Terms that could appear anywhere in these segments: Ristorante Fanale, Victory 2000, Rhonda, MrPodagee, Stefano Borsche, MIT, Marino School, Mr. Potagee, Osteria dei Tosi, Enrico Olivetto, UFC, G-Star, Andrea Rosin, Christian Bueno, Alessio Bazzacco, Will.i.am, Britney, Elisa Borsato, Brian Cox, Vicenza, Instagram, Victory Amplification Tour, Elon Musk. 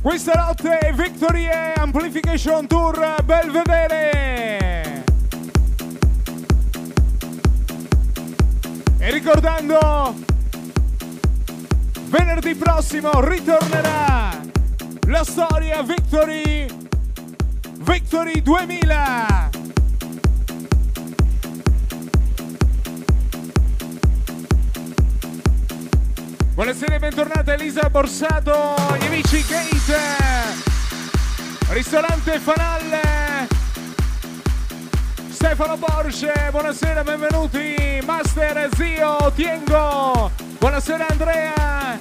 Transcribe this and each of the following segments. Questa notte è Victory Amplification Tour, Belvedere! E ricordando, venerdì prossimo ritornerà la storia Victory 2000! Buonasera e bentornata Elisa Borsato, gli amici Kate, Ristorante Fanale, Stefano Borsche, buonasera, benvenuti, Master, Zio, Tiengo, buonasera Andrea.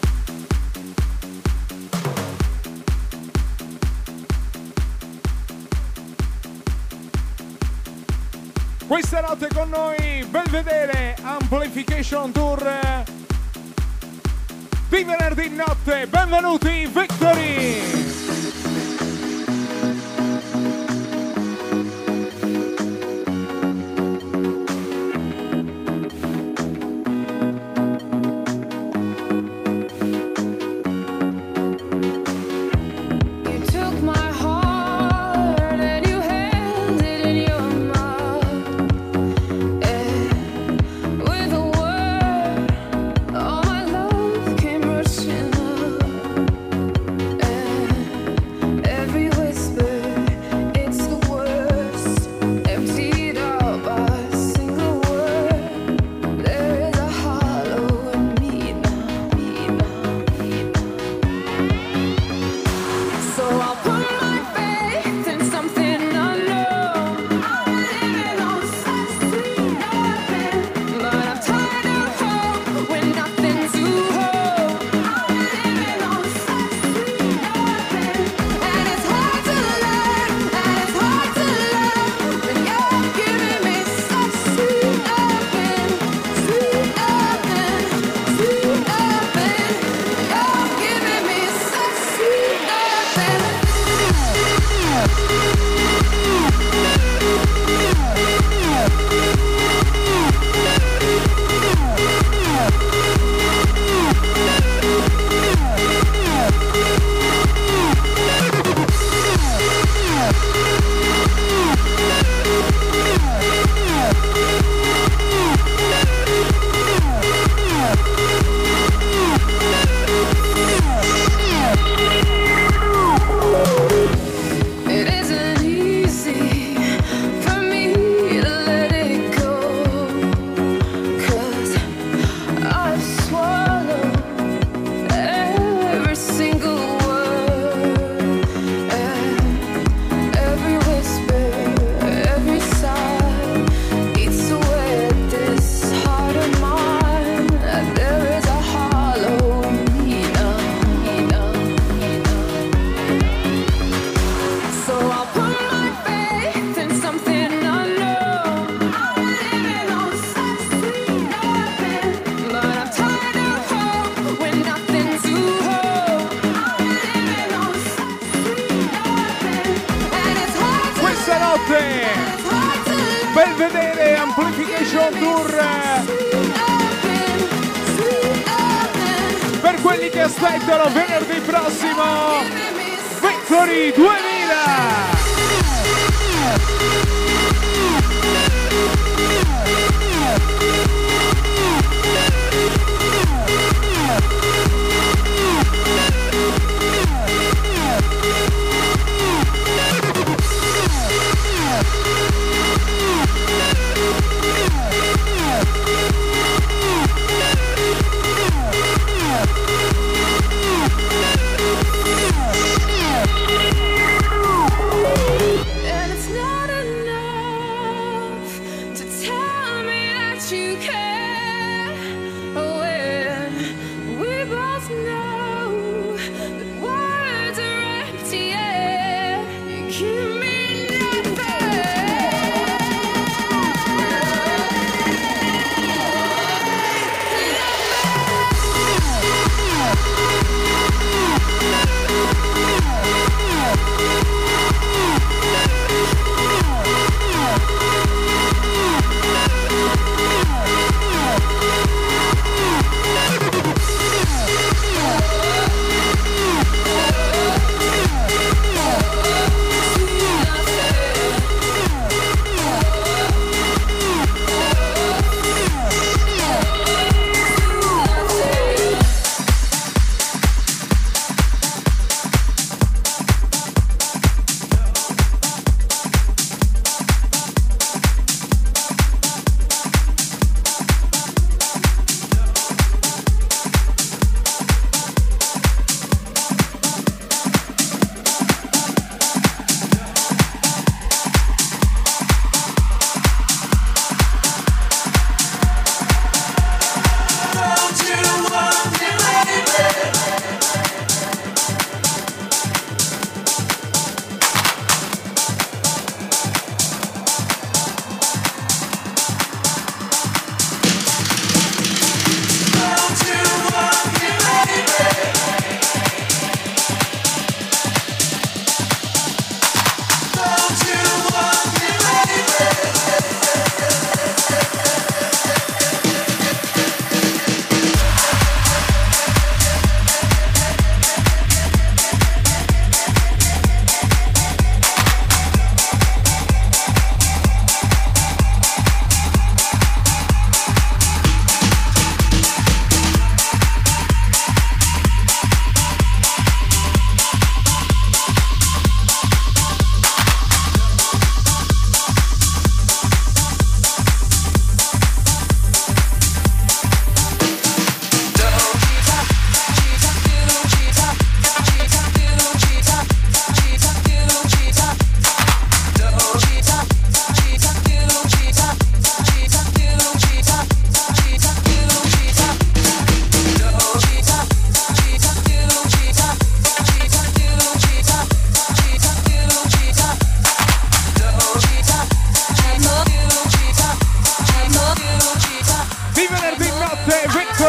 Questa notte con noi Belvedere Amplification Tour di venerdì notte, benvenuti Victory!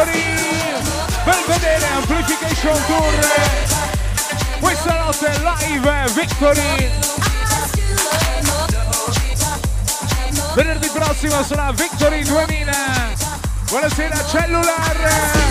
Victory Belvedere Amplification Tour, questa notte live Victory, venerdì prossimo sarà Victory 2000. Buonasera cellulare.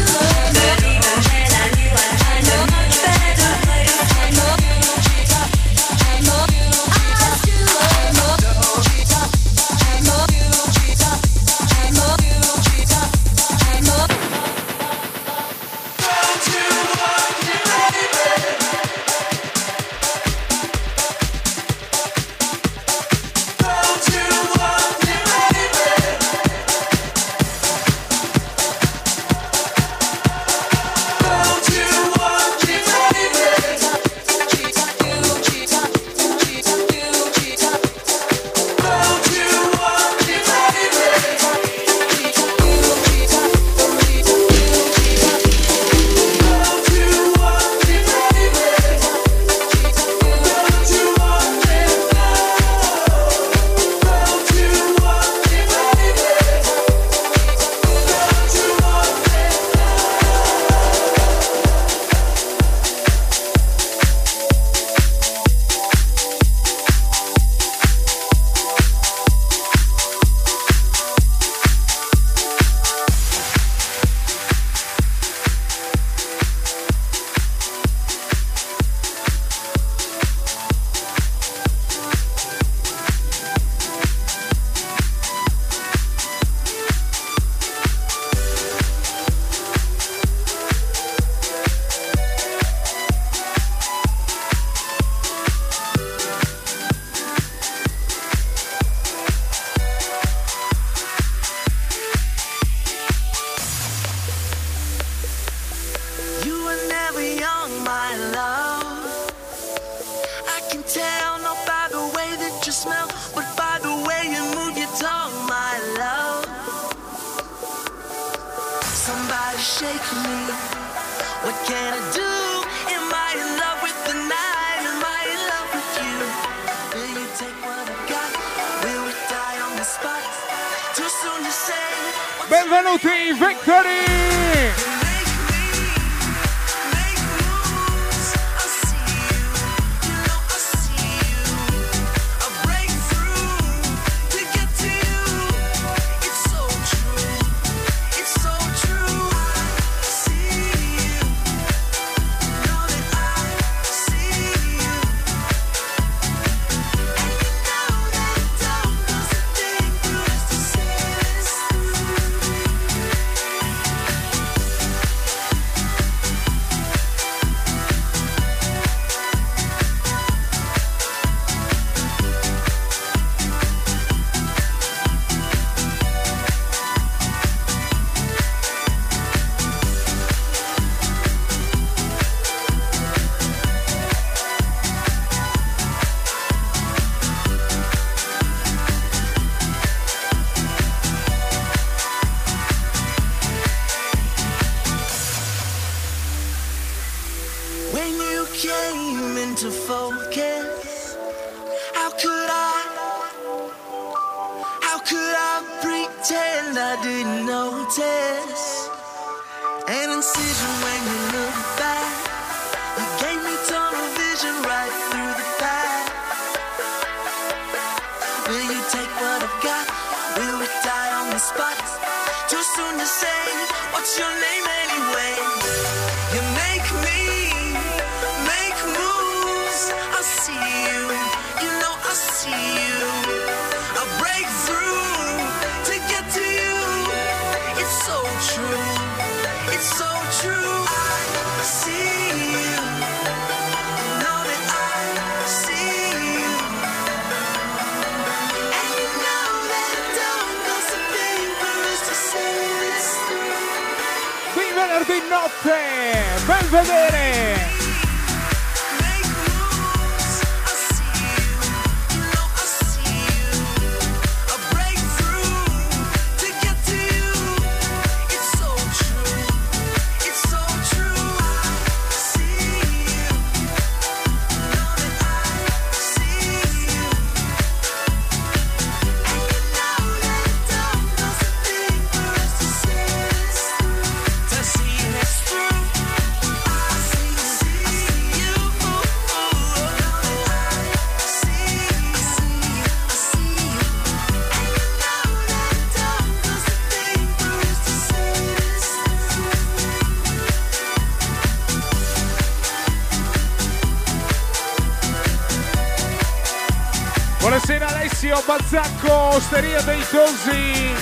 Buonasera Alessio Bazzacco, Osteria dei Tosi,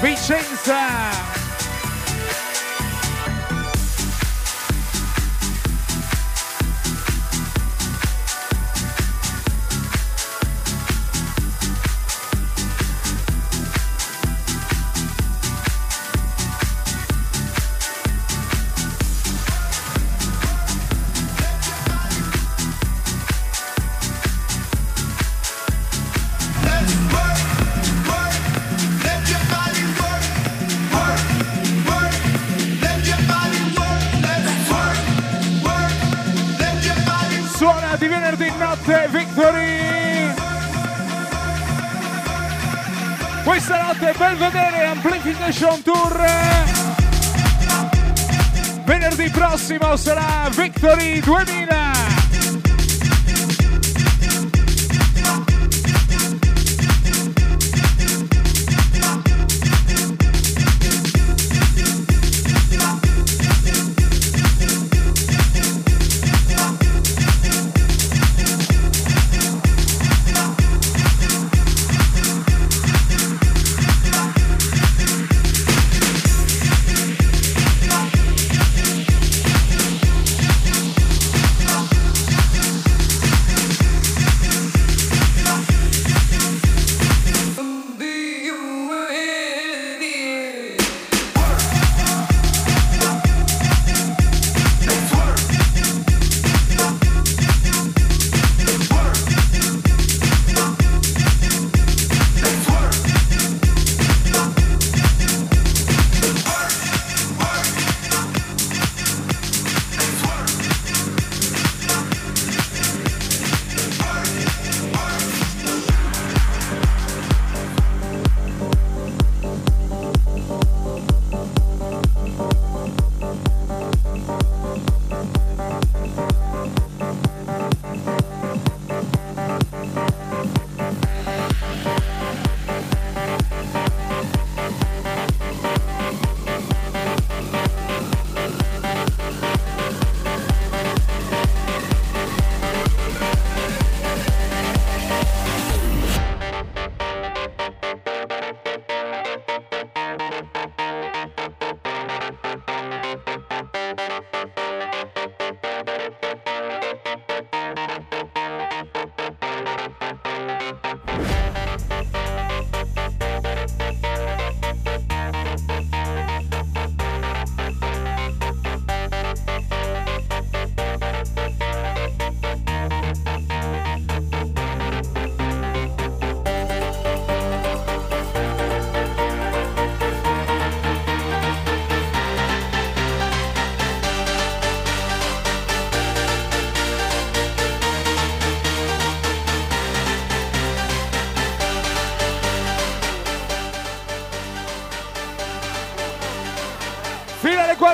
Vicenza. Victory! Questa notte per vedere Amplification Tour. Venerdì prossimo sarà Victory 2000.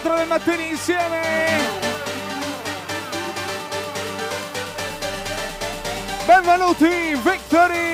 Del mattino insieme, benvenuti Victory.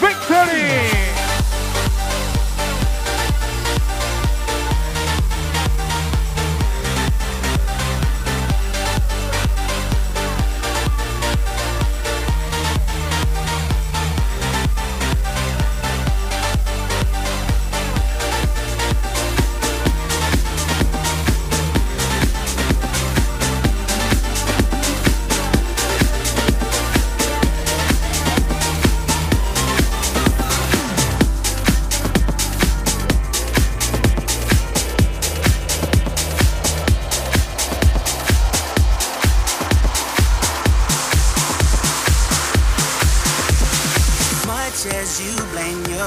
Victory!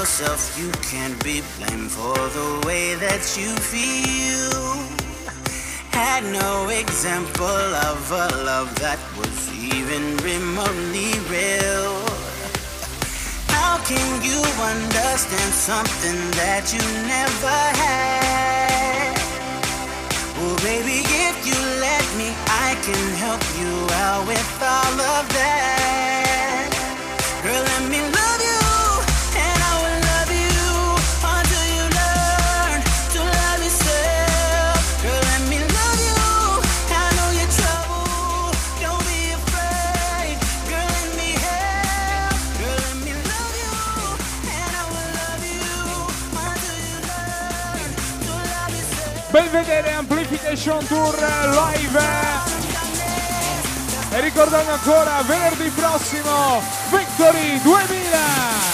yourself, you can't be blamed for the way that you feel. Had no example of a love that was even remotely real. How can you understand something that you never had? Well, baby, if you let me, I can help you out with all of that. Girl, let me love you. Belvedere Amplification Tour live e ricordando ancora venerdì prossimo Victory 2000.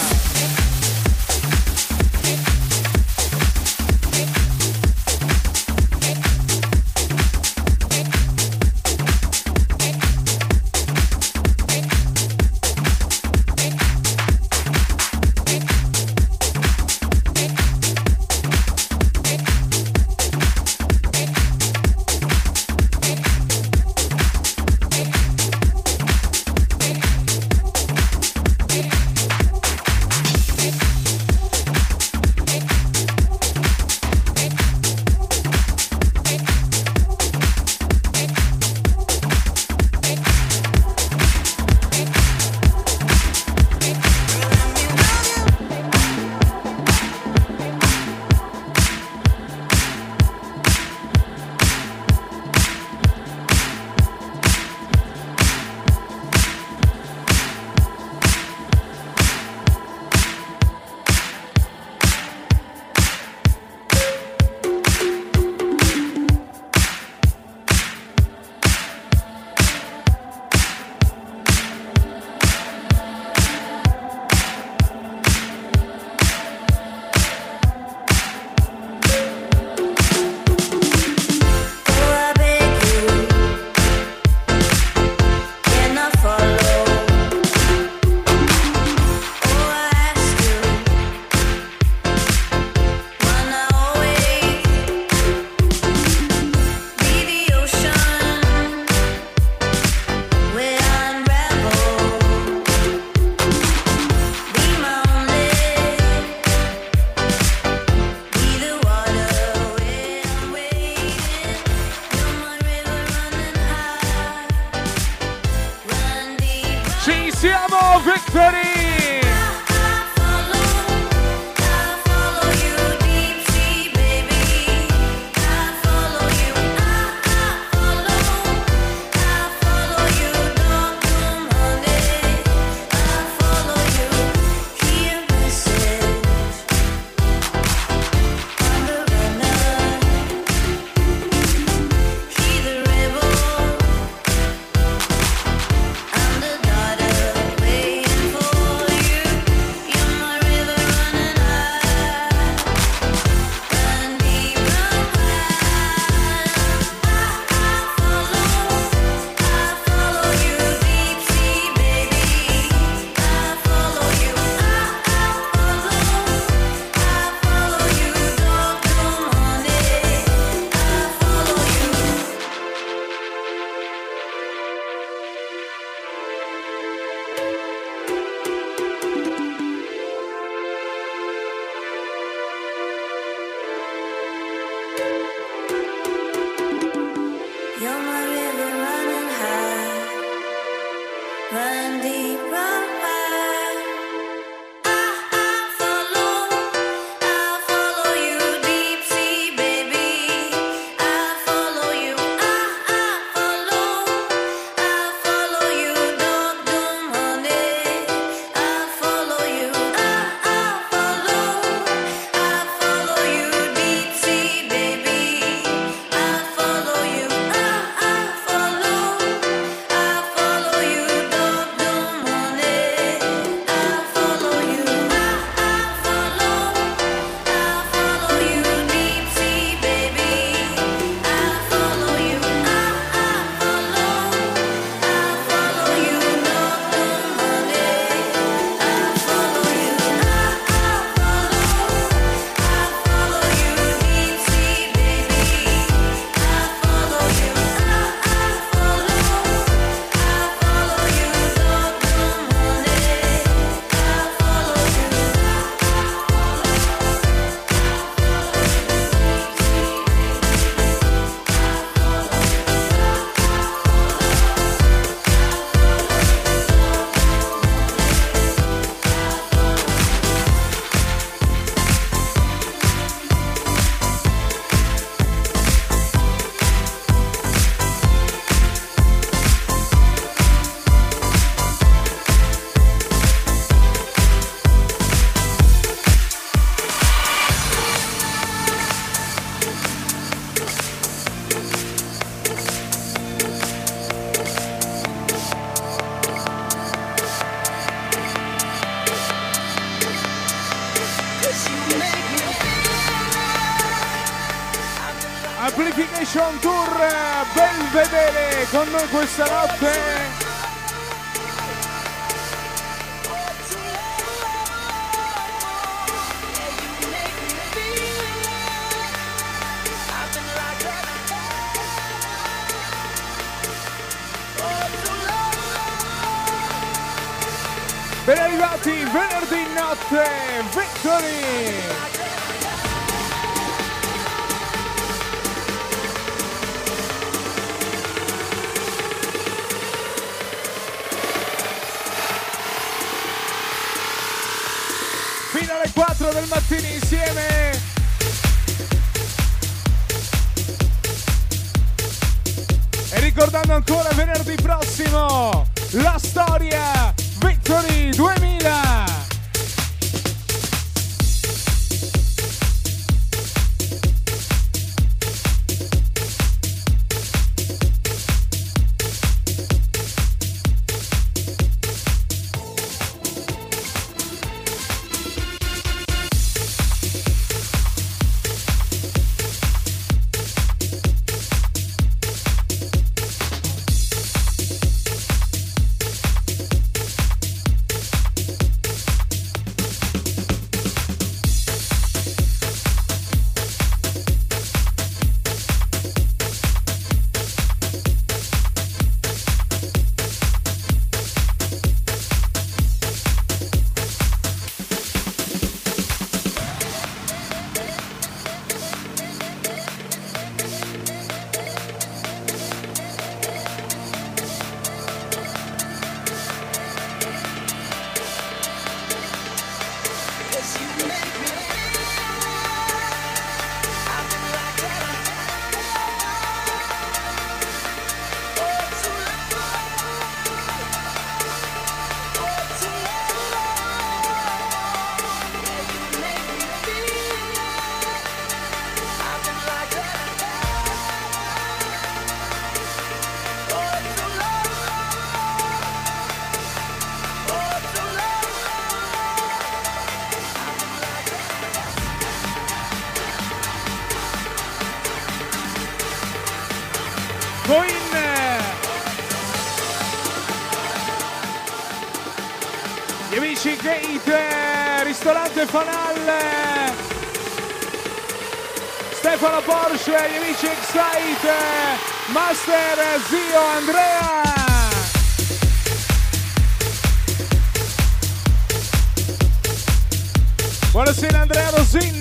Amplification Tour, ben vedere con noi questa notte. Ben arrivati, venerdì notte, Victory! Fino alle 4 del mattino insieme! E ricordando ancora venerdì prossimo, la storia Victory 2000! Gli amici Gate, Ristorante Fanale, Stefano Borsche, gli amici Excite, Master, Zio, Andrea. Buonasera Andrea Rosin.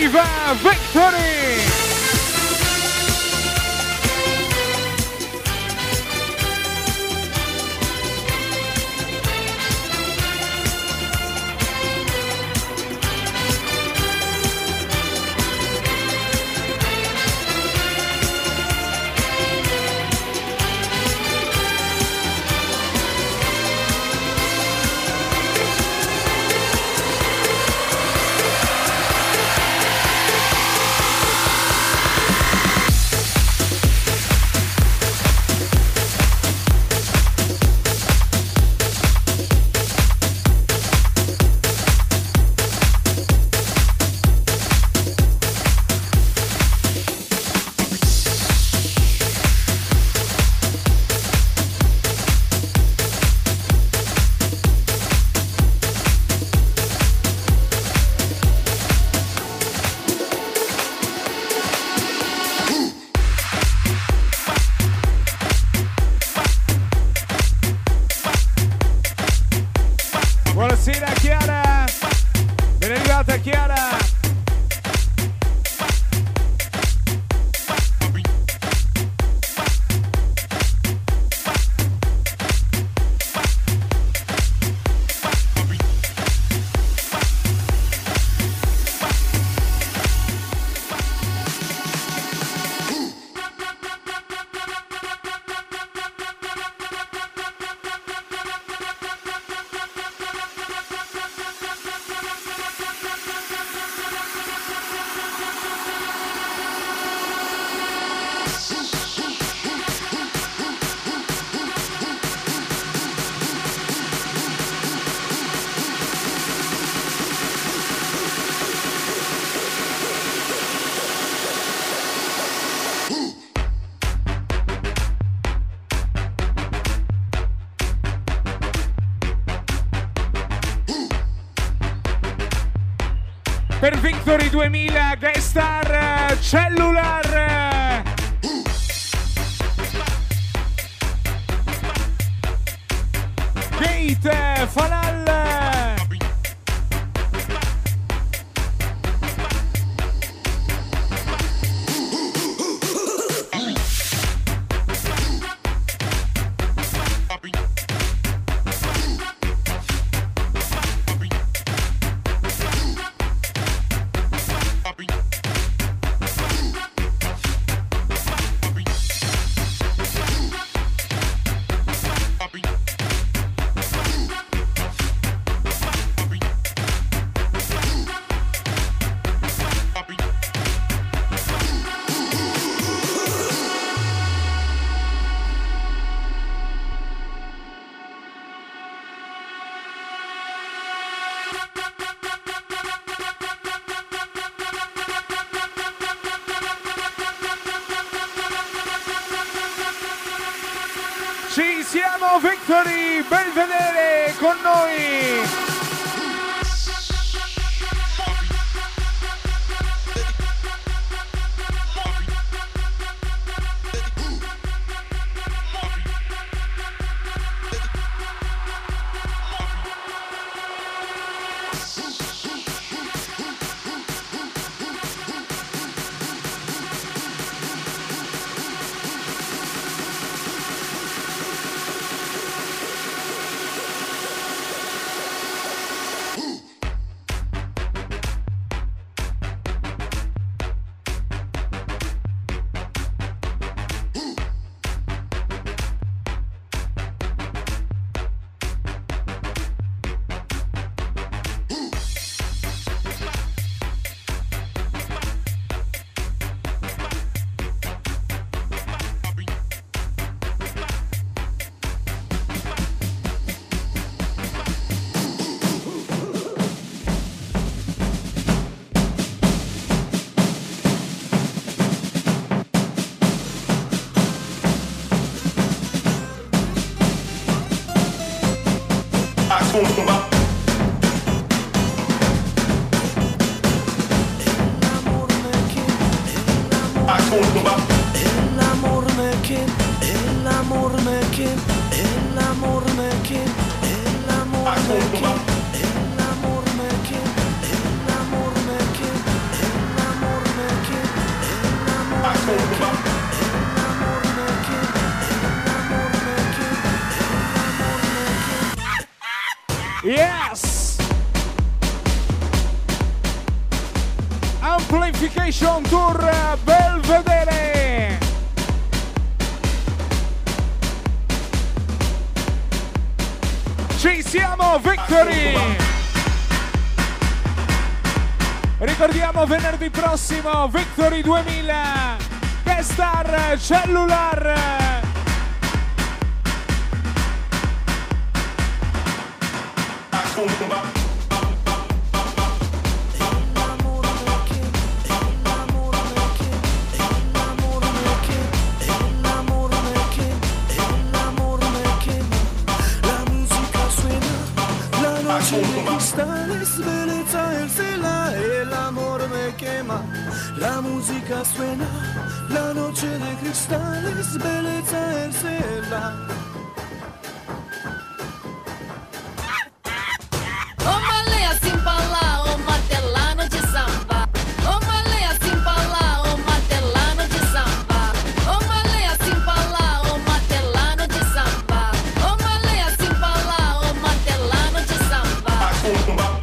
Live Victory! per Victory 2000 G-Star Cellular. Gate Fanale. Ci siamo, Victory, ben vedere con noi! Yes! Amplification Tour Belvedere! Ci siamo, Victory! Ricordiamo venerdì prossimo Victory 2000 G-Star Cellular! La musica suena, la noche de cristales, bellezza e sella. Oh malea simpalà, oh martellano de samba. Oh malea simpalà, oh martellano de samba. Oh malea simpalà, oh martellano de samba. Oh malea simpalà, oh martellano de samba.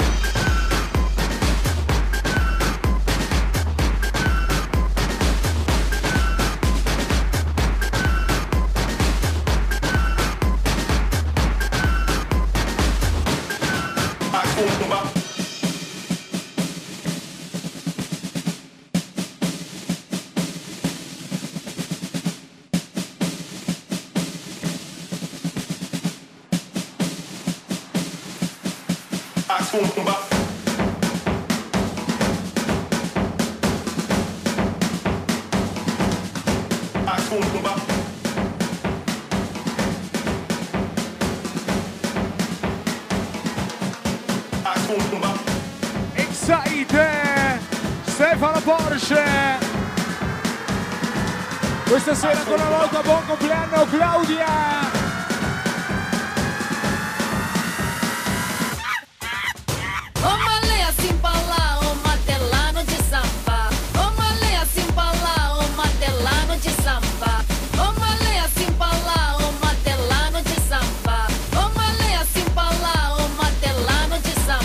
Excited! Stefano Borsche. Questa sera ancora una volta buon compleanno Claudia. Oh Malea si impalla, oh Matella non ci samba. Oh Malea si impalla, oh Matella non ci samba. Oh Malea si impalla, oh Matella non ci samba. Oh Malea si impalla, oh Matella non ci samba.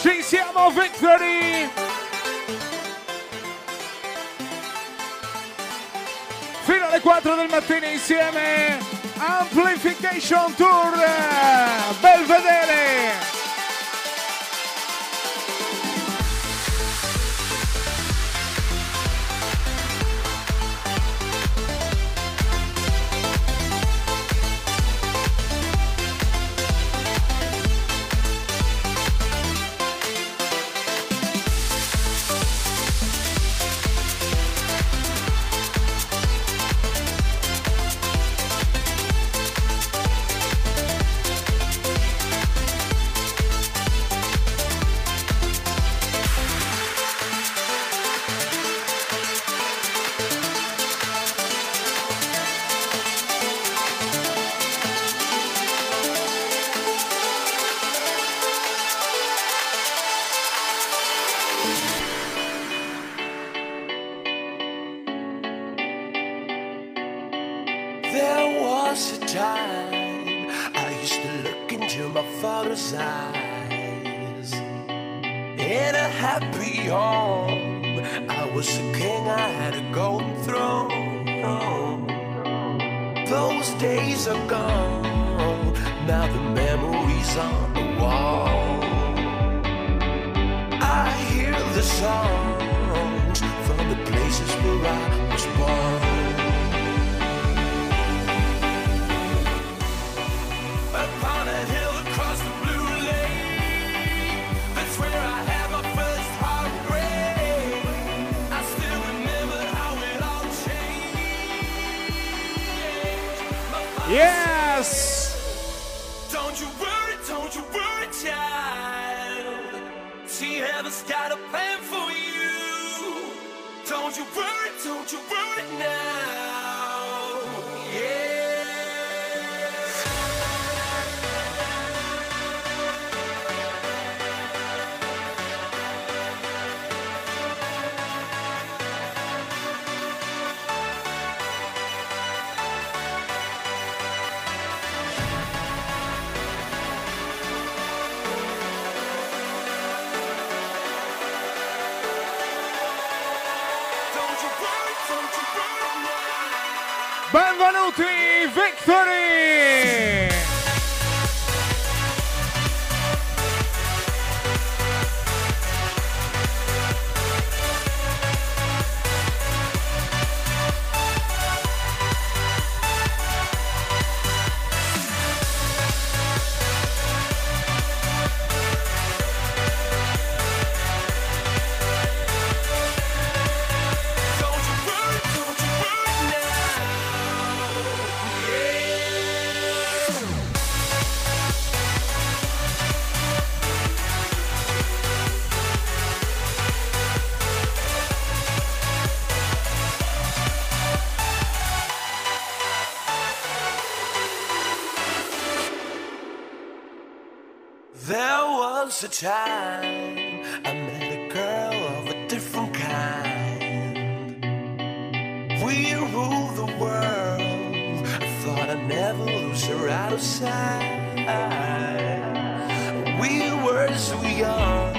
Ci siamo, Victory! Fino alle 4 del mattino insieme, Amplification Tour! Bel vedere! Victory! There was a time I met a girl of a different kind. We ruled the world. I thought I'd never lose her out of sight. We were so young.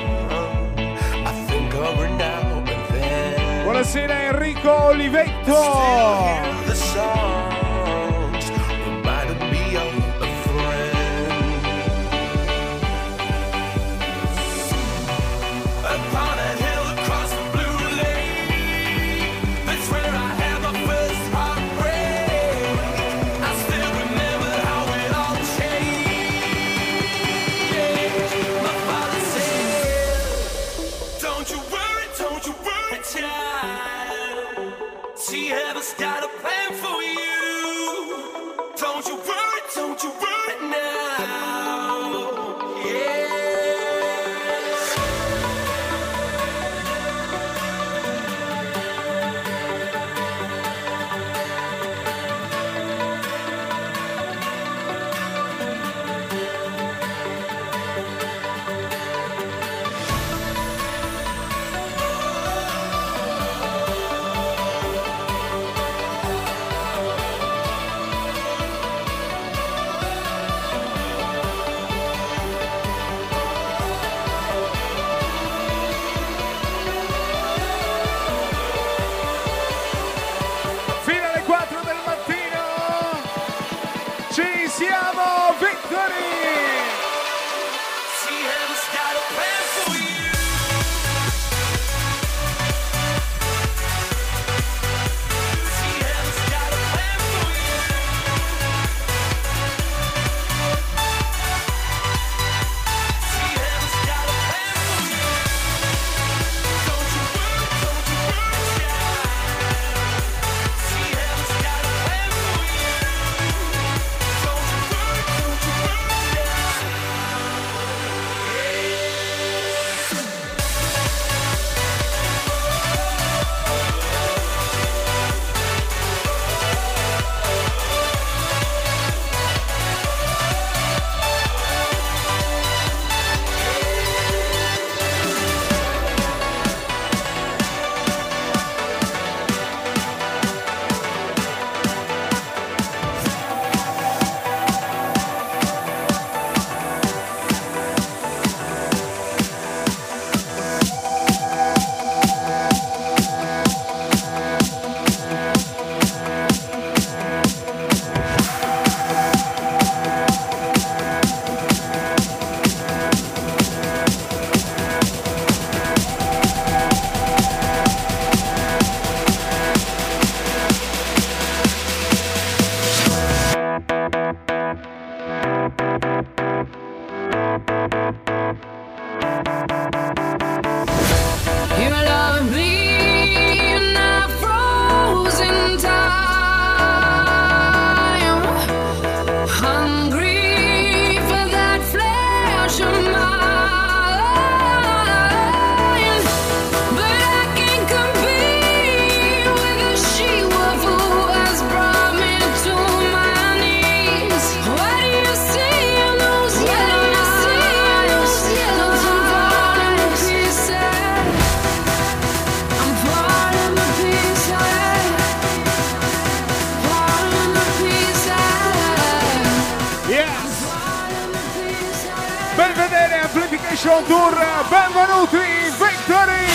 I think of her now and then. Buonasera Enrico Olivetto. Still hear the songs. Reminded me of. Tour, benvenuti Victory!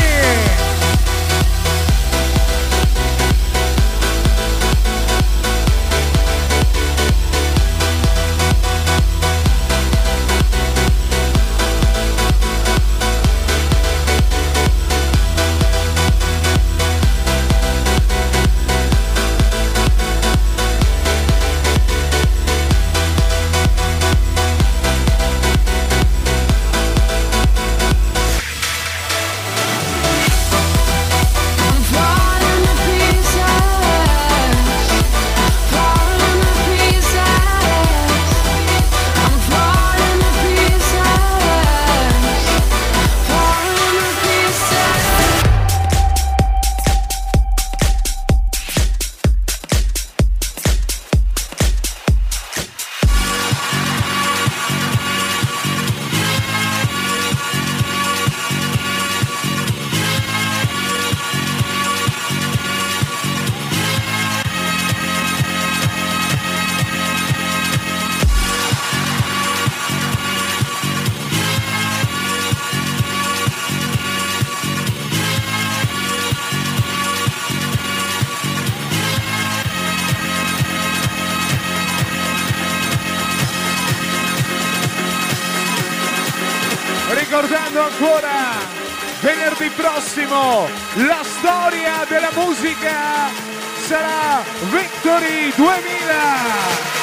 ricordando ancora venerdì prossimo la storia della musica sarà Victory 2000.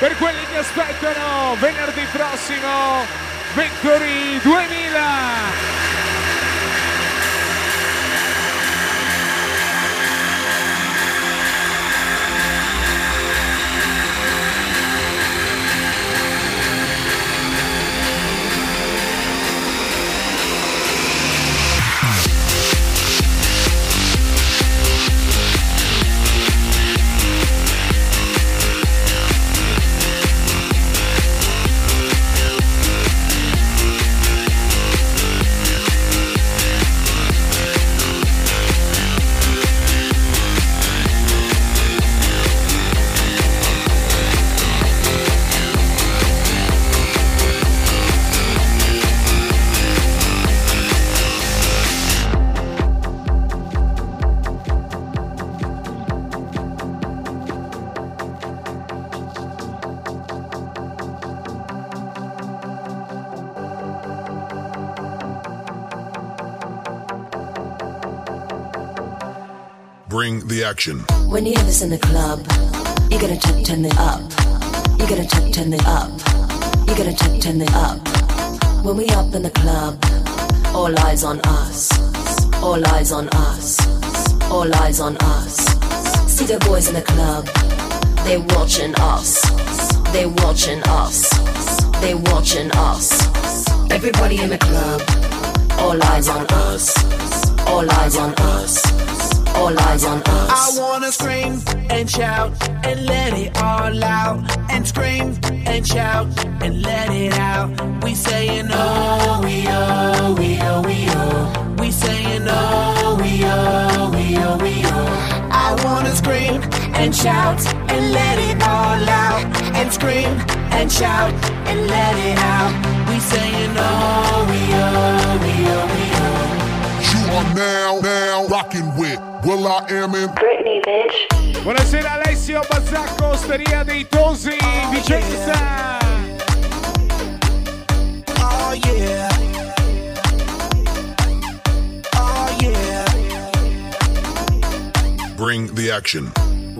per quelli che aspettano venerdì prossimo Victory 2000. The action. When you hear this in the club, you're gonna check, turn it up. You're gonna check, turn it up. You're gonna check, turn it up. When we up in the club, all eyes on us. All eyes on us. All eyes on us. See the boys in the club, they watching us. They watching us. They watching us. Everybody in the club, all eyes on us. All eyes on us. All eyes on us. I wanna scream and shout and let it all out. And scream and shout and let it out. We saying oh, we oh, we oh, we oh. We saying oh, we oh, we oh, we oh. I wanna scream and shout and let it all out. And scream and shout and let it out. We saying oh, we oh, we oh, we oh. You are now rocking with Will.i.am and Britney, bitch. Buonasera Alessio Bazzacco, Osteria dei Tosi, Vicenza. Oh yeah. Oh yeah. Bring the action.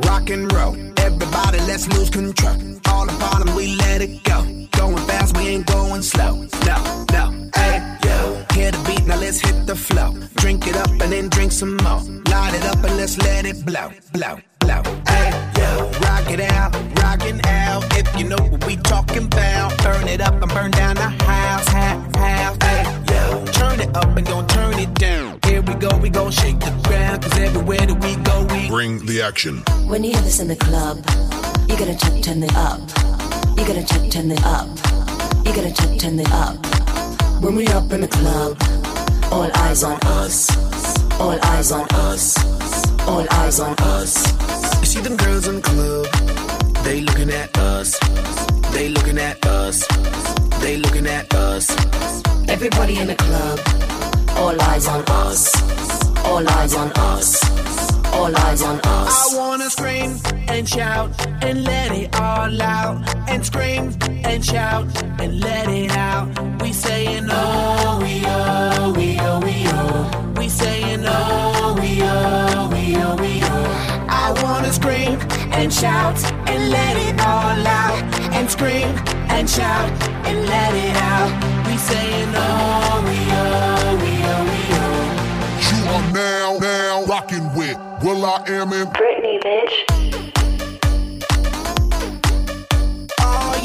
Rock and roll. Everybody, let's lose control. All the bottom, we let it go. Going fast, we ain't going slow. No, no. Hey, yo. Hear the beat, now let's hit the flow. Drink it up and then drink some more. Light it up and let's let it blow, blow, blow. Hey, yo. Rock it out, rockin' out. If you know what we talking about. Burn it up and burn down the house, house. Hey, yo. Turn it up and don't turn it down. Here we go, we gon' shake the ground. Cause everywhere that we go, we bring the action. When you hear this in the club, you're gonna check, turn it up. You're gonna check, turn it up. You're gonna check, turn it up. When we up in the club, all eyes on us. All eyes on us. All eyes on us. You see them girls in the club, they looking at us. They looking at us. They looking at us. Everybody in the club, all eyes on us. All eyes on us. All eyes on us. I wanna scream and shout and let it all out. And scream and shout and let it out. We saying oh, we oh, we oh, we oh. We saying oh, we oh, we oh, we oh. I wanna scream and shout and let it all out. And scream and shout and let it out. We saying oh, we oh, we oh, we oh. You are now rocking with Will.i.am and Britney, bitch. Yeah. Oh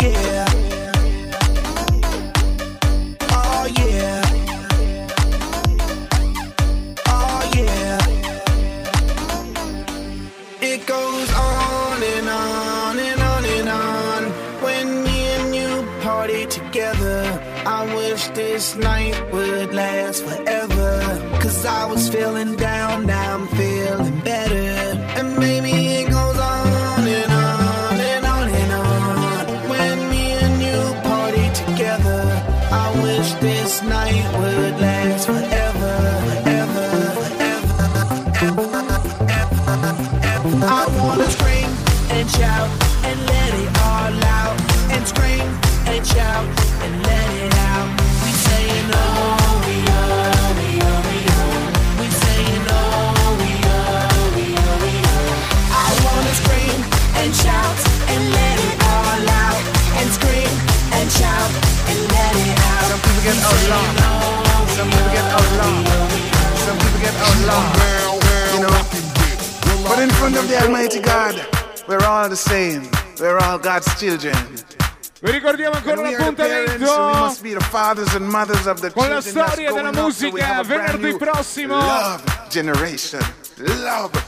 yeah. Oh yeah. It goes on and on and on and on. When me and you party together, I wish this night would last forever. Cause I was feeling down, now I'm feeling better. And maybe it goes on and on. This night would last forever, forever, forever. I wanna scream and shout and let it all out. And scream and shout and let it out. We saying oh, we oh, we oh, we oh. We saying oh, we oh, we oh, we oh. I wanna scream and shout and let it all out. you know. But in front of the Almighty God, we're all the same, we're all God's children. Vi ricordiamo ancora un appuntamento con la storia della musica venerdì prossimo. Love Generation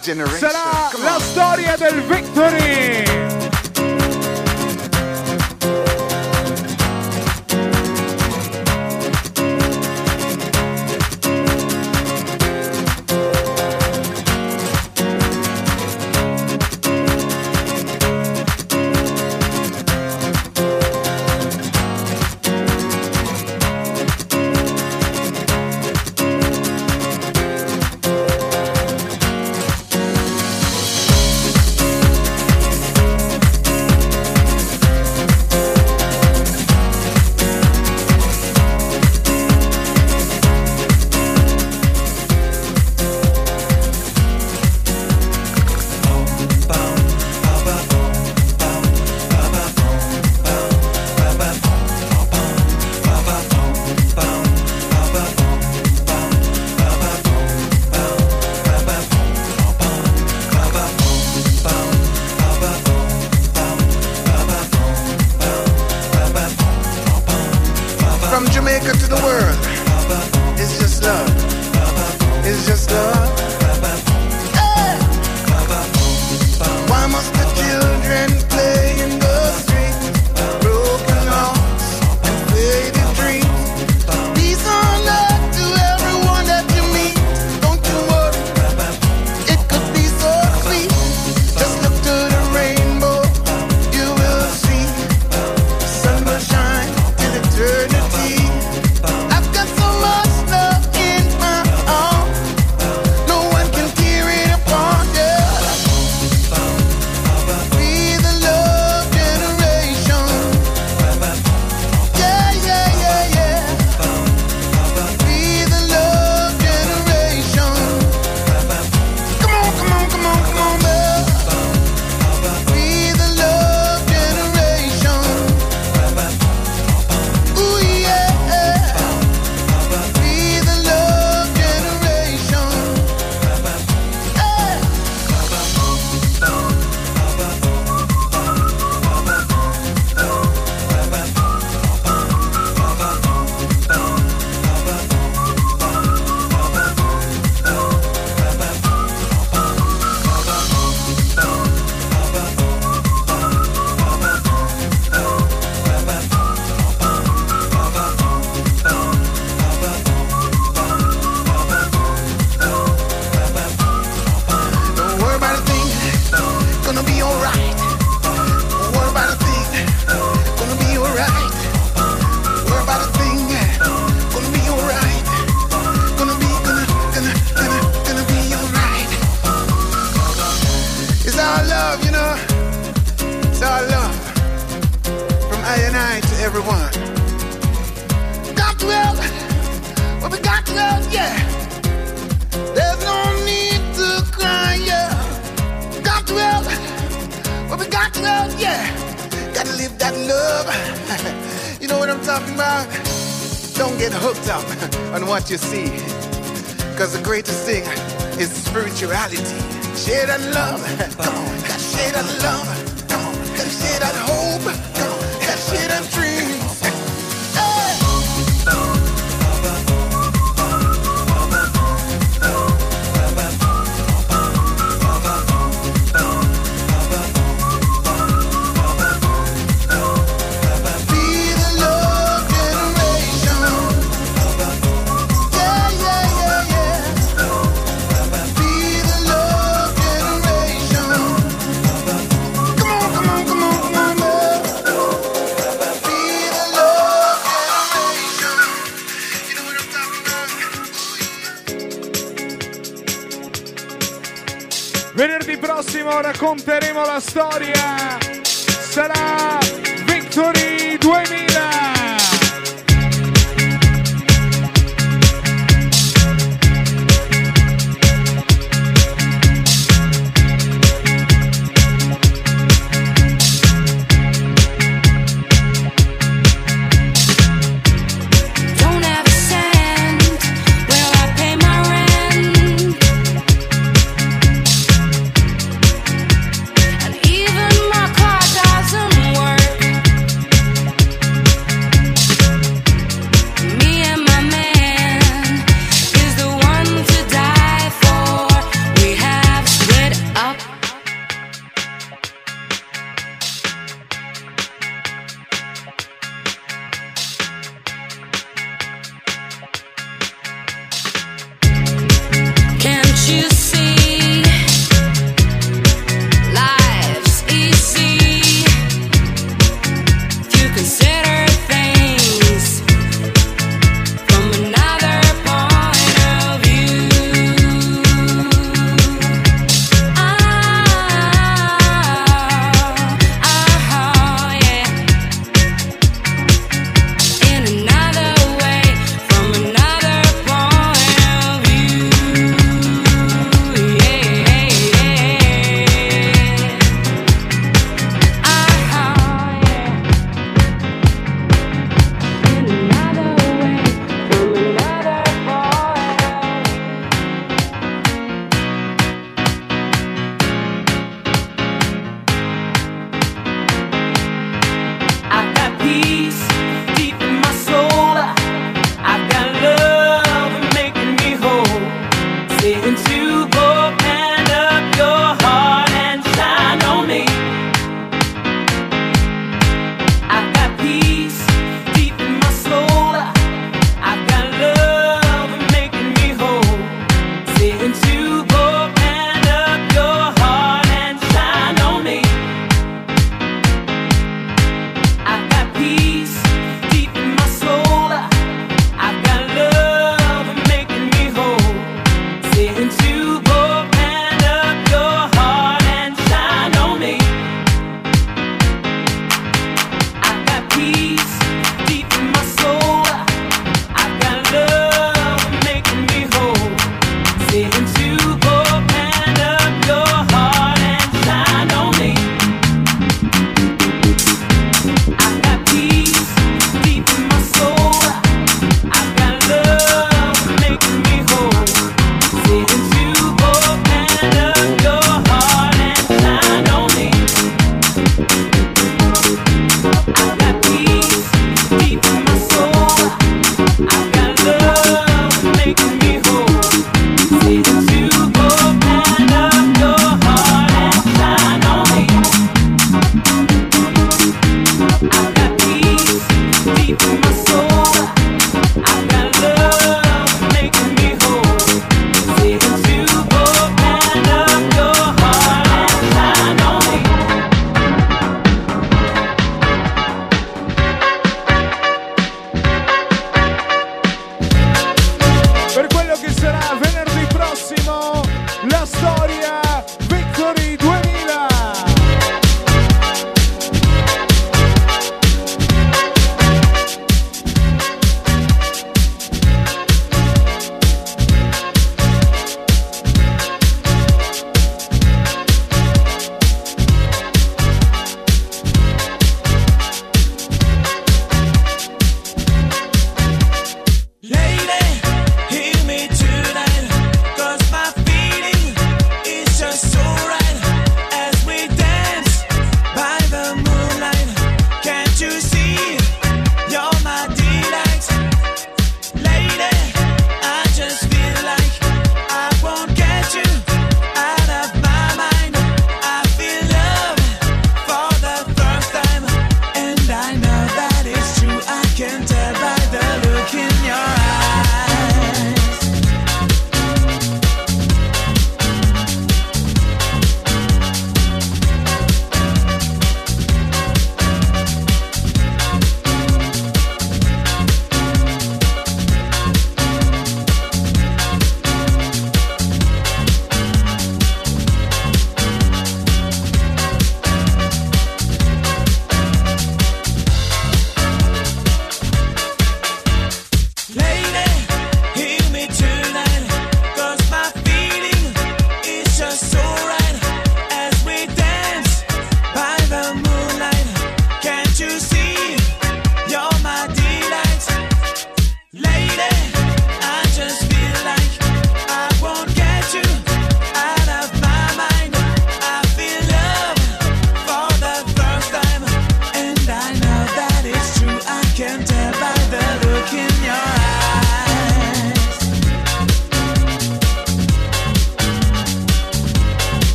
sarà la storia del Victory. Conteremo la storia, sarà Victory 2000. Don't ever send where I pay my rent.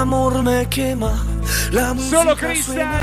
l'amor me quema, la musica suena.